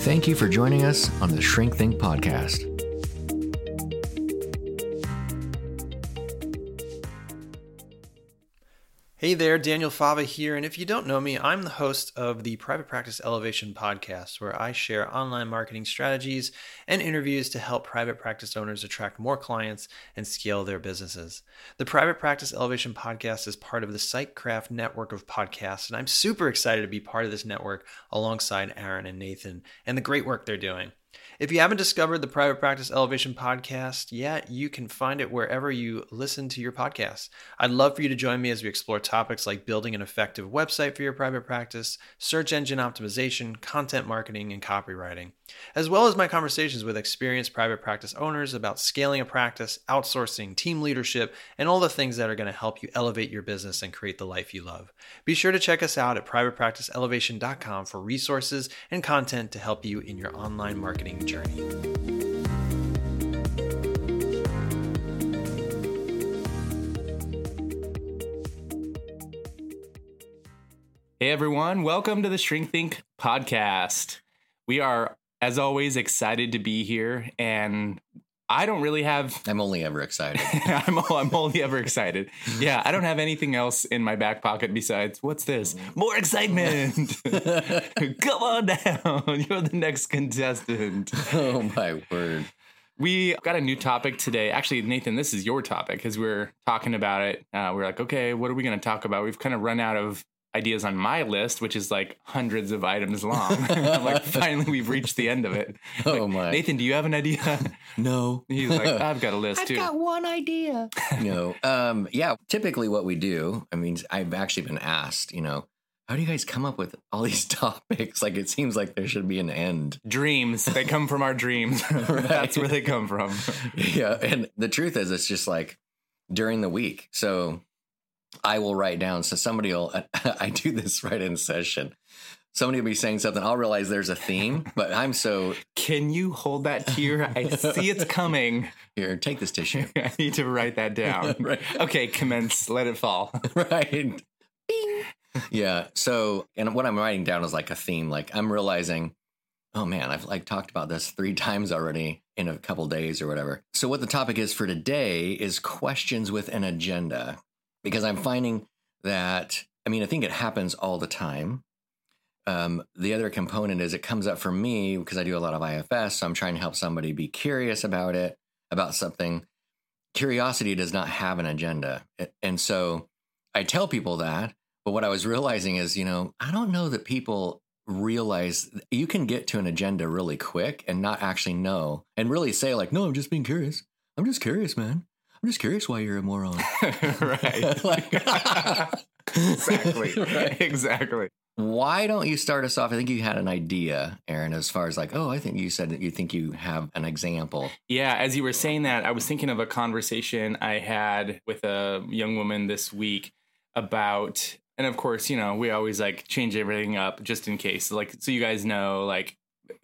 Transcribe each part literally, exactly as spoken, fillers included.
Thank you for joining us on the Shrink Think Podcast. Hey there, Daniel Fava here, and if you don't know me, I'm the host of the Private Practice Elevation podcast, where I share online marketing strategies and interviews to help private practice owners attract more clients and scale their businesses. The Private Practice Elevation podcast is part of the PsychCraft network of podcasts, and I'm super excited to be part of this network alongside Aaron and Nathan and the great work they're doing. If you haven't discovered the Private Practice Elevation podcast yet, you can find it wherever you listen to your podcasts. I'd love for you to join me as we explore topics like building an effective website for your private practice, search engine optimization, content marketing, and copywriting, as well as my conversations with experienced private practice owners about scaling a practice, outsourcing, team leadership, and all the things that are going to help you elevate your business and create the life you love. Be sure to check us out at private practice elevation dot com for resources and content to help you in your online marketing journey. Hey everyone, welcome to the Shrink Think podcast. We are, as always, excited to be here, and I don't really have... I'm only ever excited. I'm, I'm only ever excited. Yeah, I don't have anything else in my back pocket besides, what's this? More excitement! Come on down! You're the next contestant. Oh, my word. We got a new topic today. Actually, Nathan, this is your topic, because we we're talking about it. Uh, we're like, okay, what are we going to talk about? We've kind of run out of ideas on my list, which is like hundreds of items long. I'm like, finally, we've reached the end of it. I'm oh like, my! Nathan, do you have an idea? No. He's like, I've got a list I've too. I've got one idea. No. Um. Yeah. Typically, what we do. I mean, I've actually been asked. You know, how do you guys come up with all these topics? Like, it seems like there should be an end. Dreams. They come from our dreams. Right. That's where they come from. Yeah. And the truth is, it's just like during the week. So I will write down. So somebody will, I do this right in session. Somebody will be saying something. I'll realize there's a theme, but I'm so. Can you hold that tier? I see it's coming. Here, take this tissue. I need to write that down. Right. Okay, commence. Let it fall. Right. Bing. Yeah. So, and what I'm writing down is like a theme. Like I'm realizing, oh man, I've like talked about this three times already in a couple days or whatever. So what the topic is for today is questions with an agenda. Because I'm finding that, I mean, I think it happens all the time. Um, the other component is it comes up for me because I do a lot of I F S. So I'm trying to help somebody be curious about it, about something. Curiosity does not have an agenda. And so I tell people that. But what I was realizing is, you know, I don't know that people realize you can get to an agenda really quick and not actually know and really say like, no, I'm just being curious. I'm just curious, man. I'm just curious why you're a moron. Right. Like, exactly. Right. Exactly. Why don't you start us off? I think you had an idea, Aaron, as far as like, oh, I think you said that you think you have an example. Yeah. As you were saying that, I was thinking of a conversation I had with a young woman this week about, and of course, you know, we always like change everything up just in case. Like, so you guys know, like,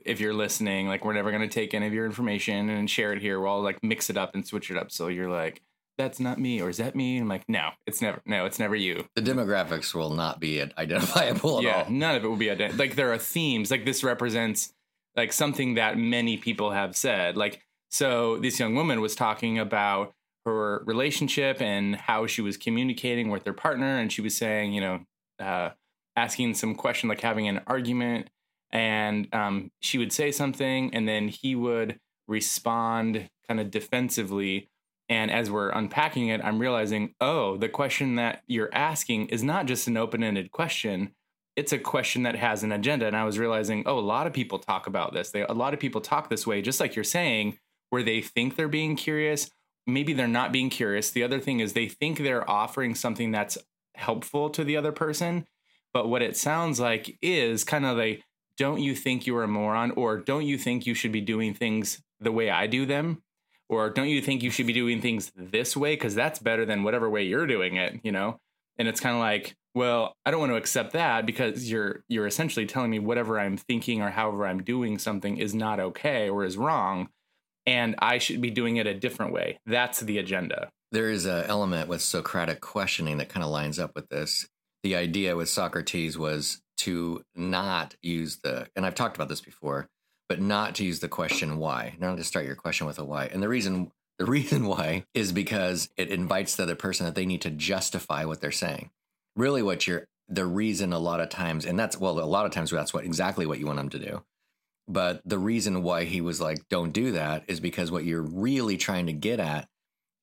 if you're listening, like we're never going to take any of your information and share it here. We'll like mix it up and switch it up. So you're like, that's not me. Or is that me? And I'm like, no, it's never, no, it's never you. The demographics will not be identifiable at yeah, all. Yeah, none of it will be identifiable. Like there are themes, like this represents like something that many people have said. Like, so this young woman was talking about her relationship and how she was communicating with her partner. And she was saying, you know, uh, asking some question, like having an argument. And um, she would say something and then he would respond kind of defensively. And as we're unpacking it, I'm realizing, oh, the question that you're asking is not just an open-ended question. It's a question that has an agenda. And I was realizing, oh, a lot of people talk about this. They, a lot of people talk this way, just like you're saying, where they think they're being curious. Maybe they're not being curious. The other thing is they think they're offering something that's helpful to the other person. But what it sounds like is kind of a don't you think you're a moron, or don't you think you should be doing things the way I do them? Or don't you think you should be doing things this way? Because that's better than whatever way you're doing it, you know? And it's kind of like, well, I don't want to accept that because you're you're essentially telling me whatever I'm thinking or however I'm doing something is not okay or is wrong. And I should be doing it a different way. That's the agenda. There is an element with Socratic questioning that kind of lines up with this. The idea with Socrates was to not use the, and I've talked about this before, but not to use the question why, not to start your question with a why. And the reason the reason why is because it invites the other person that they need to justify what they're saying. Really what you're, the reason a lot of times, and that's, well, a lot of times that's what exactly what you want them to do. But the reason why he was like, don't do that is because what you're really trying to get at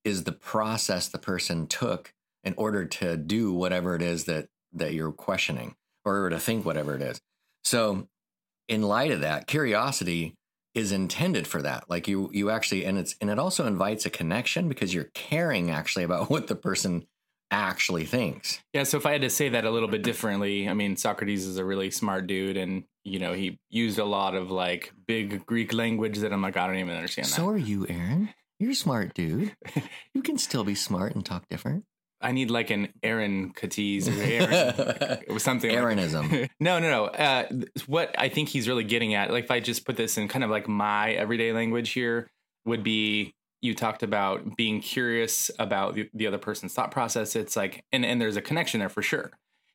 is the process the person took in order to do whatever it is that, that you're questioning or to think whatever it is. So in light of that, curiosity is intended for that. Like you, you actually, and it's, and it also invites a connection because you're caring actually about what the person actually thinks. Yeah. So if I had to say that a little bit differently, I mean, Socrates is a really smart dude and, you know, he used a lot of like big Greek language that I'm like, I don't even understand that. So are you, Aaron. You're a smart dude. You can still be smart and talk different. I need like an Aaron Catiz or Aaron, like, something. Aaronism. Like no, no, no. Uh, what I think he's really getting at, like if I just put this in kind of like my everyday language here, would be you talked about being curious about the, the other person's thought process. It's like, and, and there's a connection there for sure.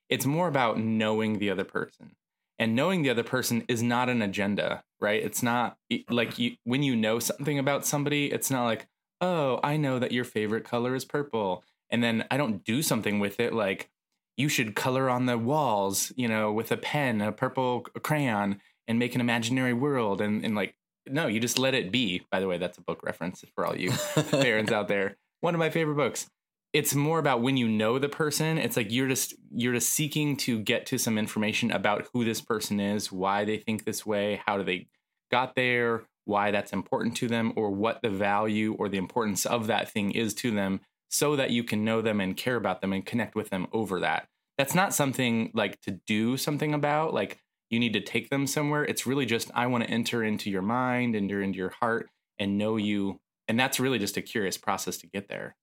It's more about knowing the other person. And knowing the other person is not an agenda, right? It's not like you, when you know something about somebody, it's not like, oh, I know that your favorite color is purple. And then I don't do something with it like you should color on the walls, you know, with a pen, a purple crayon and make an imaginary world. And, and like, no, you just let it be. By the way, that's a book reference for all you parents out there. One of my favorite books. It's more about when you know the person. It's like you're just you're just seeking to get to some information about who this person is, why they think this way, how do they got there, why that's important to them, or what the value or the importance of that thing is to them, so that you can know them and care about them and connect with them over that. That's not something like to do something about, like you need to take them somewhere. It's really just, I want to enter into your mind and into your heart and know you. And that's really just a curious process to get there.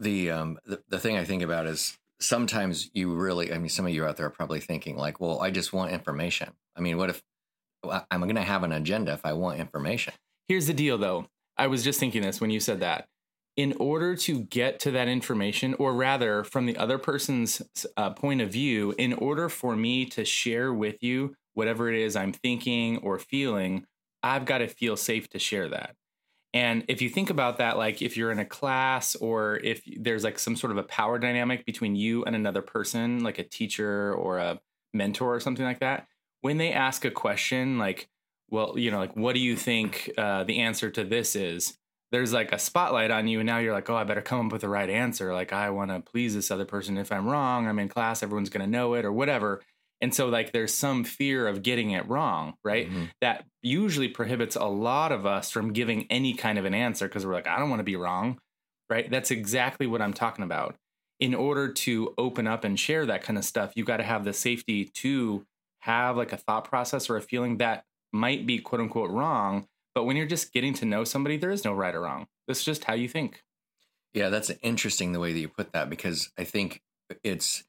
The, um, the the thing I think about is sometimes you really, I mean, some of you out there are probably thinking like, well, I just want information. I mean, what if I'm going to have an agenda if I want information? Here's the deal, though. I was just thinking this when you said that. In order to get to that information, or rather from the other person's uh, point of view, in order for me to share with you whatever it is I'm thinking or feeling, I've got to feel safe to share that. And if you think about that, like if you're in a class or if there's like some sort of a power dynamic between you and another person, like a teacher or a mentor or something like that, when they ask a question like, well, you know, like, what do you think uh, the answer to this is? There's like a spotlight on you and now you're like, oh, I better come up with the right answer. Like I want to please this other person. If I'm wrong, I'm in class, everyone's going to know it or whatever. And so like there's some fear of getting it wrong, right? Mm-hmm. That usually prohibits a lot of us from giving any kind of an answer because we're like, I don't want to be wrong, right? That's exactly what I'm talking about. In order to open up and share that kind of stuff, you got to have the safety to have like a thought process or a feeling that might be quote unquote wrong. But when you're just getting to know somebody, there is no right or wrong. That's just how you think. Yeah, that's interesting the way that you put that, because I think it's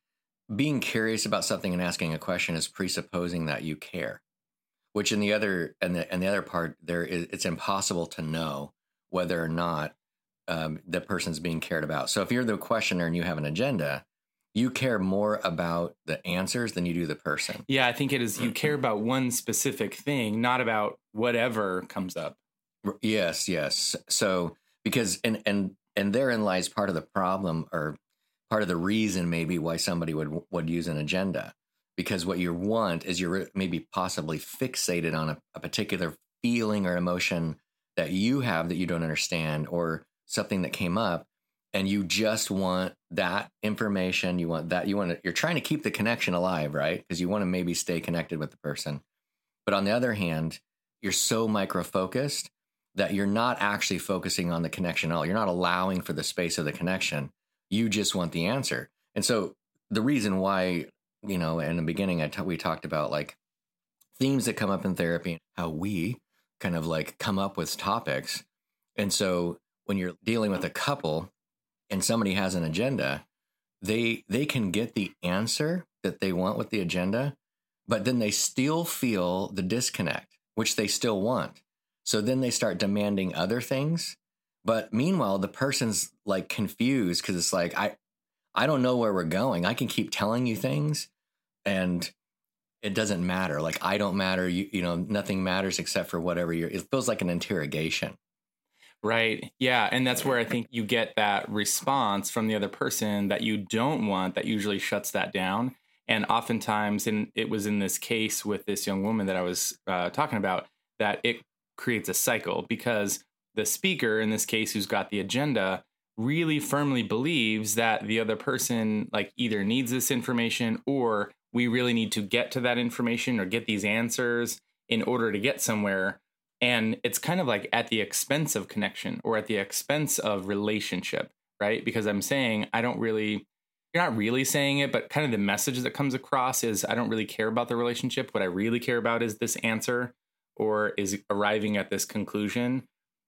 being curious about something and asking a question is presupposing that you care, which in the other and the and the other part there is it's impossible to know whether or not um, the person's being cared about. So if you're the questioner and you have an agenda, you care more about the answers than you do the person. Yeah, I think it is. You care about one specific thing, not about whatever comes up. Yes, yes. So because and and and therein lies part of the problem, or part of the reason maybe why somebody would would use an agenda, because what you want is you're maybe possibly fixated on a, a particular feeling or emotion that you have that you don't understand, or something that came up. And you just want that information. You want that. You want to, you're trying to keep the connection alive, right? Because you want to maybe stay connected with the person. But on the other hand, you're so micro-focused that you're not actually focusing on the connection at all. You're not allowing for the space of the connection. You just want the answer. And so the reason why, you know, in the beginning, I t- we talked about like themes that come up in therapy, how we kind of like come up with topics. And so when you're dealing with a couple and somebody has an agenda, they they can get the answer that they want with the agenda, but then they still feel the disconnect, which they still want. So then they start demanding other things. But meanwhile, the person's like confused because it's like, I, I don't know where we're going. I can keep telling you things and it doesn't matter. Like, I don't matter. You, you know, nothing matters except for whatever you're, it feels like an interrogation. Right. Yeah. And that's where I think you get that response from the other person that you don't want, that usually shuts that down. And oftentimes, and it was in this case with this young woman that I was uh, talking about, that it creates a cycle because the speaker, in this case, who's got the agenda, really firmly believes that the other person like either needs this information or we really need to get to that information or get these answers in order to get somewhere. And it's kind of like at the expense of connection or at the expense of relationship, right? Because I'm saying, I don't really, you're not really saying it, but kind of the message that comes across is I don't really care about the relationship. What I really care about is this answer or is arriving at this conclusion,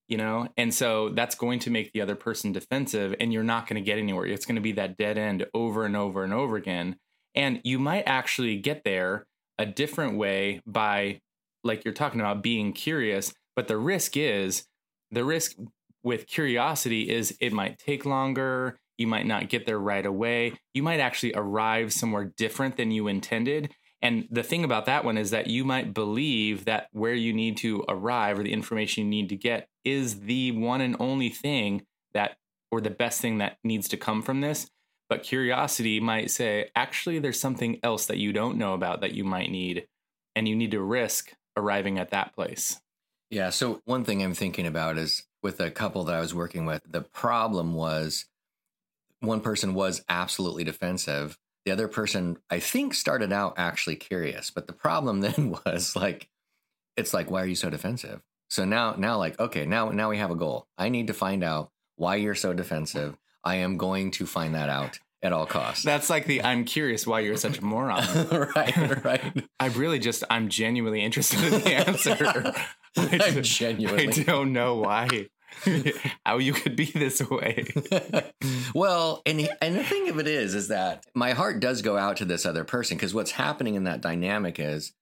you know? And so that's going to make the other person defensive and you're not going to get anywhere. It's going to be that dead end over and over and over again. And you might actually get there a different way by, like you're talking about, being curious, but the risk is, the risk with curiosity is it might take longer, you might not get there right away, you might actually arrive somewhere different than you intended. And the thing about that one is that you might believe that where you need to arrive or the information you need to get is the one and only thing that, or the best thing that needs to come from this. But curiosity might say, actually, there's something else that you don't know about that you might need, and you need to risk arriving at that place. Yeah. So one thing I'm thinking about is with a couple that I was working with, the problem was one person was absolutely defensive. The other person, I think, started out actually curious, but the problem then was like, it's like, why are you so defensive? So now, now like, okay, now, now we have a goal. I need to find out why you're so defensive. I am going to find that out at all costs. That's like the, I'm curious why you're such a moron. right, right. I really just, I'm genuinely interested in the answer. I just, genuinely. I don't know why, how you could be this way. Well, and and the thing of it is, is that my heart does go out to this other person because what's happening in that dynamic is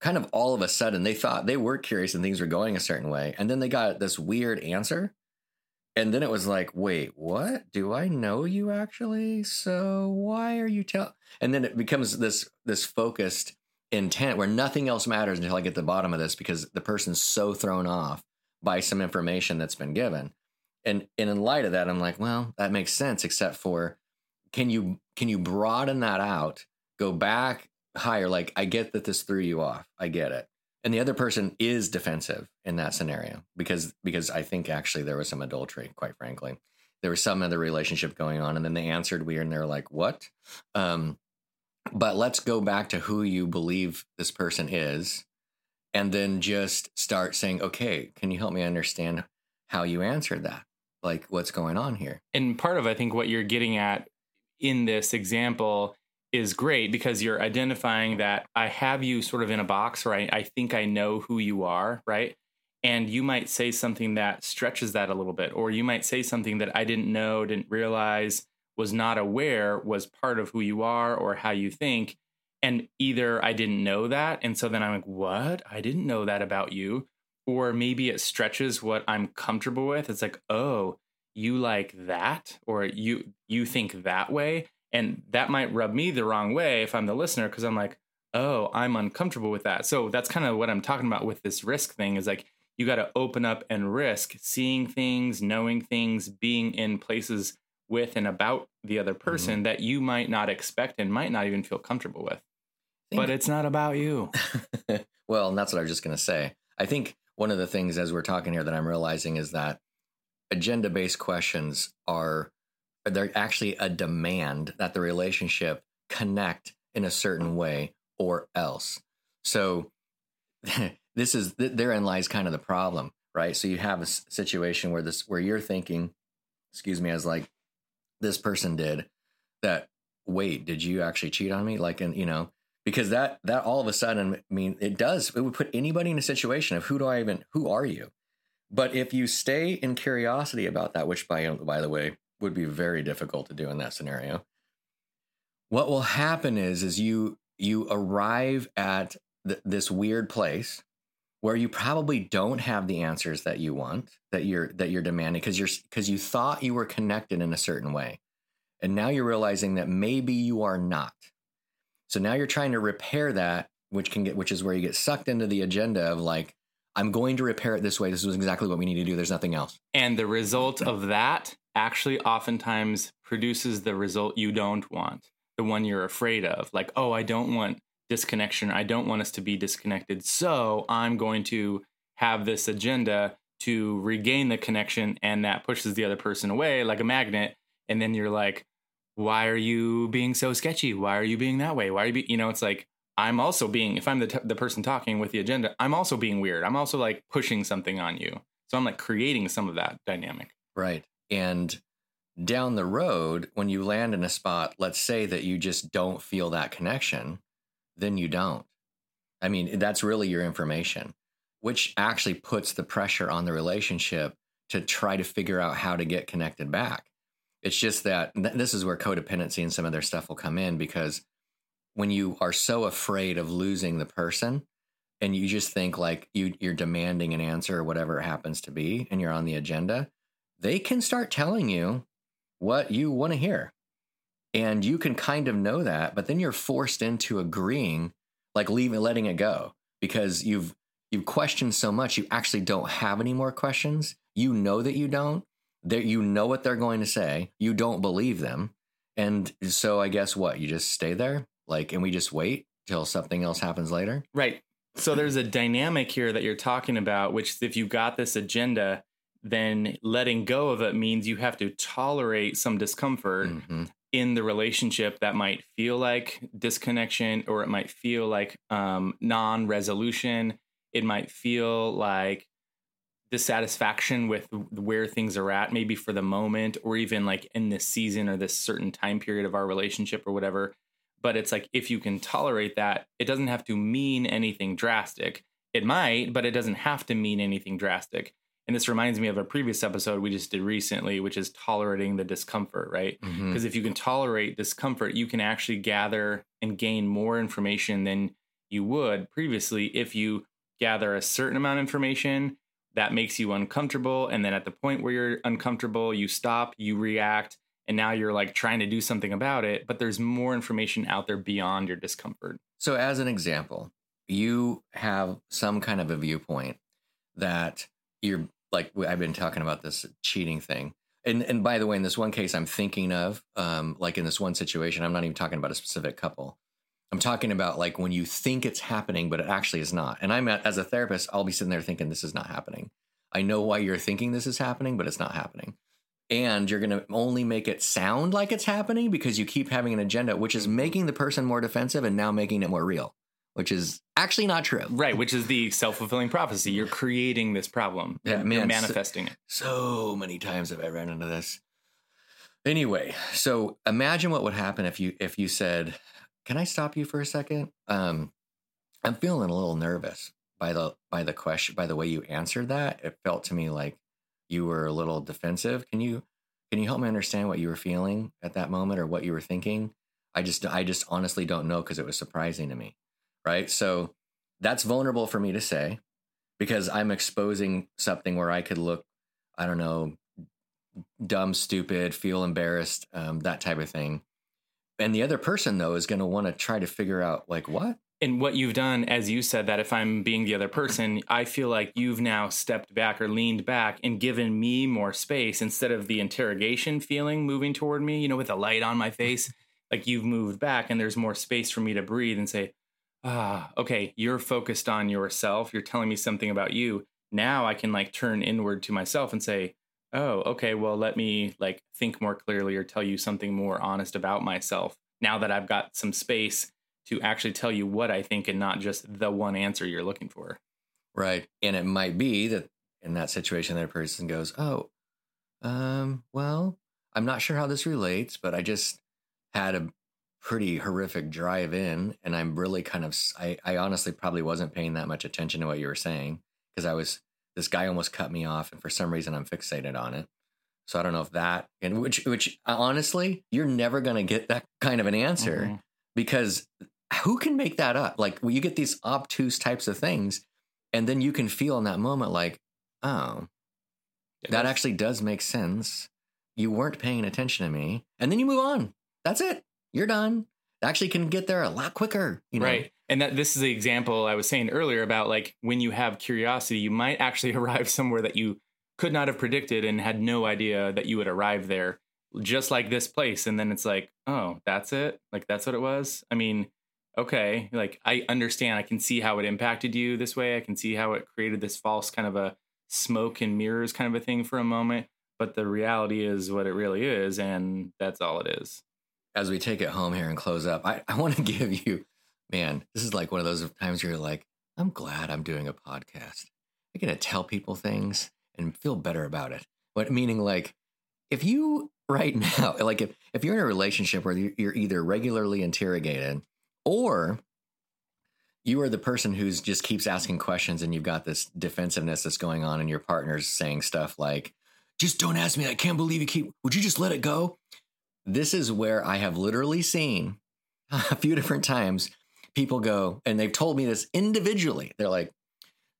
kind of all of a sudden they thought they were curious and things were going a certain way. And then they got this weird answer. And then it was like, wait, what? Do I know you actually? So why are you telling? And then it becomes this this focused intent where nothing else matters until I get to the bottom of this because the person's so thrown off by some information that's been given. And and in light of that, I'm like, well, that makes sense, except for can you can you broaden that out? Go back higher. Like, I get that this threw you off. I get it. And the other person is defensive in that scenario because because I think actually there was some adultery, quite frankly. There was some other relationship going on, and then they answered weird, and they're like, what? Um, but let's go back to who you believe this person is, and then just start saying, okay, can you help me understand how you answered that? Like, what's going on here? And part of, I think, what you're getting at in this example is great because you're identifying that I have you sort of in a box, right? I think I know who you are, right? And you might say something that stretches that a little bit, or you might say something that I didn't know, didn't realize, was not aware, was part of who you are or how you think. And either I didn't know that, and so then I'm like, what? I didn't know that about you. Or maybe it stretches what I'm comfortable with. It's like, oh, you like that? Or you you think that way? And that might rub me the wrong way if I'm the listener, because I'm like, oh, I'm uncomfortable with that. So that's kind of what I'm talking about with this risk thing is like, you got to open up and risk seeing things, knowing things, being in places with and about the other person mm-hmm. that you might not expect and might not even feel comfortable with. Think- but it's not about you. Well, and that's what I was just going to say. I think one of the things as we're talking here that I'm realizing is that agenda-based questions are they're actually a demand that the relationship connect in a certain way or else. So this is, therein lies kind of the problem, right? So you have a situation where this, where you're thinking, excuse me, as like this person did that, wait, did you actually cheat on me? Like, and you know, Because that, that all of a sudden, I mean, it does, it would put anybody in a situation of who do I even, who are you? But if you stay in curiosity about that, which by, by the way, would be very difficult to do in that scenario, what will happen is, is you, you arrive at th- this weird place where you probably don't have the answers that you want, that you're, that you're demanding, because you're, because you thought you were connected in a certain way. And now you're realizing that maybe you are not. So now you're trying to repair that, which can get, which is where you get sucked into the agenda of like, I'm going to repair it this way. This is exactly what we need to do. There's nothing else. And the result of that actually oftentimes produces the result you don't want, the one you're afraid of. Like, oh, I don't want disconnection. I don't want us to be disconnected. So I'm going to have this agenda to regain the connection. And that pushes the other person away like a magnet. And then you're like, why are you being so sketchy? Why are you being that way? Why are you, be-? you know, it's like, I'm also being, if I'm the t- the person talking with the agenda, I'm also being weird. I'm also like pushing something on you. So I'm like creating some of that dynamic. Right. And down the road, when you land in a spot, let's say that you just don't feel that connection, then you don't. I mean, that's really your information, which actually puts the pressure on the relationship to try to figure out how to get connected back. It's just that th- this is where codependency and some other stuff will come in, because when you are so afraid of losing the person and you just think like you, you're demanding an answer or whatever it happens to be, and you're on the agenda, they can start telling you what you want to hear. And you can kind of know that, but then you're forced into agreeing, like leaving, letting it go, because you've, you've questioned so much. You actually don't have any more questions. You know that you don't, that you know what they're going to say. You don't believe them. And so I guess what, you just stay there. Like, and we just wait till something else happens later. Right. So there's a dynamic here that you're talking about, which if you got this agenda, then letting go of it means you have to tolerate some discomfort mm-hmm. in the relationship that might feel like disconnection, or it might feel like um, non-resolution. It might feel like dissatisfaction with where things are at, maybe for the moment, or even like in this season or this certain time period of our relationship or whatever. But it's like, if you can tolerate that, it doesn't have to mean anything drastic. It might, but it doesn't have to mean anything drastic. And this reminds me of a previous episode we just did recently, which is tolerating the discomfort, right? Because mm-hmm. if you can tolerate discomfort, you can actually gather and gain more information than you would previously if you gather a certain amount of information that makes you uncomfortable. And then at the point where you're uncomfortable, you stop, you react. And now you're like trying to do something about it, but there's more information out there beyond your discomfort. So as an example, you have some kind of a viewpoint that you're like, I've been talking about this cheating thing. And and by the way, in this one case I'm thinking of, um, like in this one situation, I'm not even talking about a specific couple. I'm talking about like when you think it's happening, but it actually is not. And I'm at, as a therapist, I'll be sitting there thinking this is not happening. I know why you're thinking this is happening, but it's not happening. And you're going to only make it sound like it's happening because you keep having an agenda, which is making the person more defensive and now making it more real, which is actually not true. Right, which is the self-fulfilling prophecy. You're creating this problem. Yeah, man, you're manifesting so, it. So many times have I run into this. Anyway, so imagine what would happen if you if you said, can I stop you for a second? Um, I'm feeling a little nervous by the by the question, by the way you answered that. It felt to me like you were a little defensive. Can you, can you help me understand what you were feeling at that moment or what you were thinking? I just, I just honestly don't know, because it was surprising to me. Right. So that's vulnerable for me to say, because I'm exposing something where I could look, I don't know, dumb, stupid, feel embarrassed, um, that type of thing. And the other person though is going to want to try to figure out like what, and what you've done, as you said, that if I'm being the other person, I feel like you've now stepped back or leaned back and given me more space instead of the interrogation feeling moving toward me, you know, with a light on my face, like you've moved back and there's more space for me to breathe and say, ah, okay, you're focused on yourself. You're telling me something about you. Now I can like turn inward to myself and say, oh, okay, well, let me like think more clearly or tell you something more honest about myself now that I've got some space to actually tell you what I think and not just the one answer you're looking for. Right. And it might be that in that situation, that person goes, oh, um, well, I'm not sure how this relates, but I just had a pretty horrific drive in. And I'm really kind of, I, I honestly probably wasn't paying that much attention to what you were saying, because I was, this guy almost cut me off, and for some reason I'm fixated on it. So I don't know if that, and which, which honestly, you're never going to get that kind of an answer, mm-hmm. because who can make that up? Like, well, you get these obtuse types of things, and then you can feel in that moment like, oh, it that is. Actually does make sense. You weren't paying attention to me. And then you move on. That's it. You're done. Actually can get there a lot quicker. You know? Right. And that this is the example I was saying earlier about, like, when you have curiosity, you might actually arrive somewhere that you could not have predicted and had no idea that you would arrive there, just like this place. And then it's like, oh, that's it. Like, that's what it was. I mean, okay. Like, I understand. I can see how it impacted you this way. I can see how it created this false kind of a smoke and mirrors kind of a thing for a moment. But the reality is what it really is. And that's all it is. As we take it home here and close up, I, I want to give you, man, this is like one of those times where you're like, I'm glad I'm doing a podcast. I get to tell people things and feel better about it. But meaning, like, if you right now, like if, if you're in a relationship where you're either regularly interrogated or you are the person who's just keeps asking questions, and you've got this defensiveness that's going on, and your partner's saying stuff like, just don't ask me. I can't believe you keep, would you just let it go? This is where I have literally seen a few different times people go, and they've told me this individually. They're like,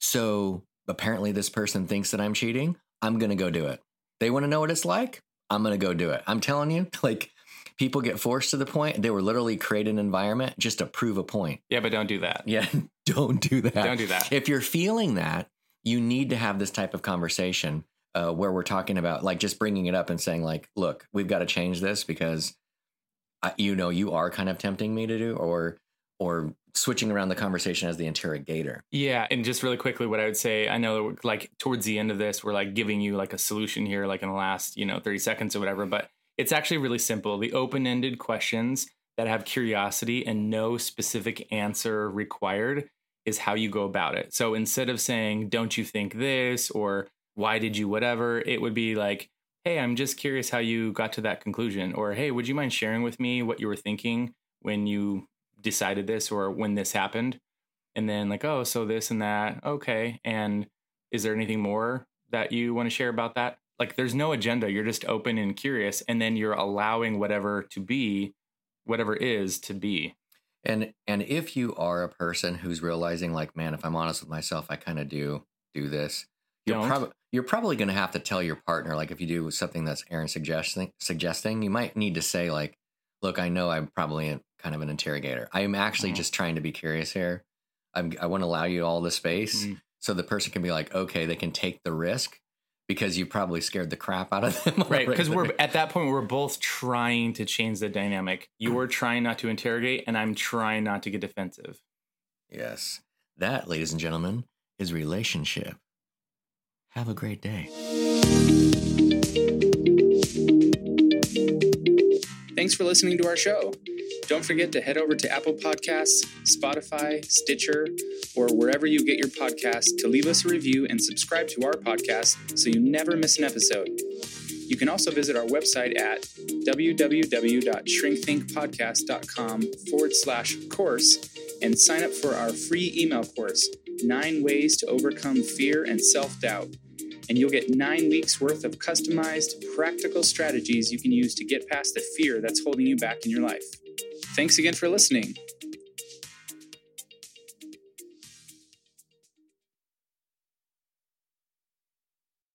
so apparently this person thinks that I'm cheating. I'm going to go do it. They want to know what it's like. I'm going to go do it. I'm telling you, like, people get forced to the point. They were literally creating an environment just to prove a point. Yeah, but don't do that. Yeah, don't do that. Don't do that. If you're feeling that, you need to have this type of conversation. Uh, where we're talking about, like, just bringing it up and saying, like, look, we've got to change this because, I, you know, you are kind of tempting me to do, or or switching around the conversation as the interrogator. Yeah. And just really quickly, what I would say, I know, like, towards the end of this, we're like giving you like a solution here, like in the last, you know, thirty seconds or whatever. But it's actually really simple. The open-ended questions that have curiosity and no specific answer required is how you go about it. So instead of saying, don't you think this, or why did you whatever, it would be like, hey, I'm just curious how you got to that conclusion, or hey, would you mind sharing with me what you were thinking when you decided this, or when this happened? And then, like, oh, so this and that. Okay. And is there anything more that you want to share about that? Like, there's no agenda. You're just open and curious. And then you're allowing whatever to be, whatever is to be. And, and if you are a person who's realizing, like, man, if I'm honest with myself, I kind of do do this. You're, prob- you're probably going to have to tell your partner, like, if you do something that's Aaron suggesting, suggesting, you might need to say, like, look, I know I'm probably a, kind of an interrogator. I am actually mm-hmm. just trying to be curious here. I'm, I want to allow you all the space mm-hmm. so the person can be like, okay, they can take the risk, because you probably scared the crap out of them. Right, because we're at that point, we're both trying to change the dynamic. You are trying not to interrogate, and I'm trying not to get defensive. Yes. That, ladies and gentlemen, is relationship. Have a great day. Thanks for listening to our show. Don't forget to head over to Apple Podcasts, Spotify, Stitcher, or wherever you get your podcasts to leave us a review and subscribe to our podcast so you never miss an episode. You can also visit our website at www.shrinkthinkpodcast.com forward slash course and sign up for our free email course, Nine Ways to Overcome Fear and Self-Doubt. And you'll get nine weeks worth of customized, practical strategies you can use to get past the fear that's holding you back in your life. Thanks again for listening.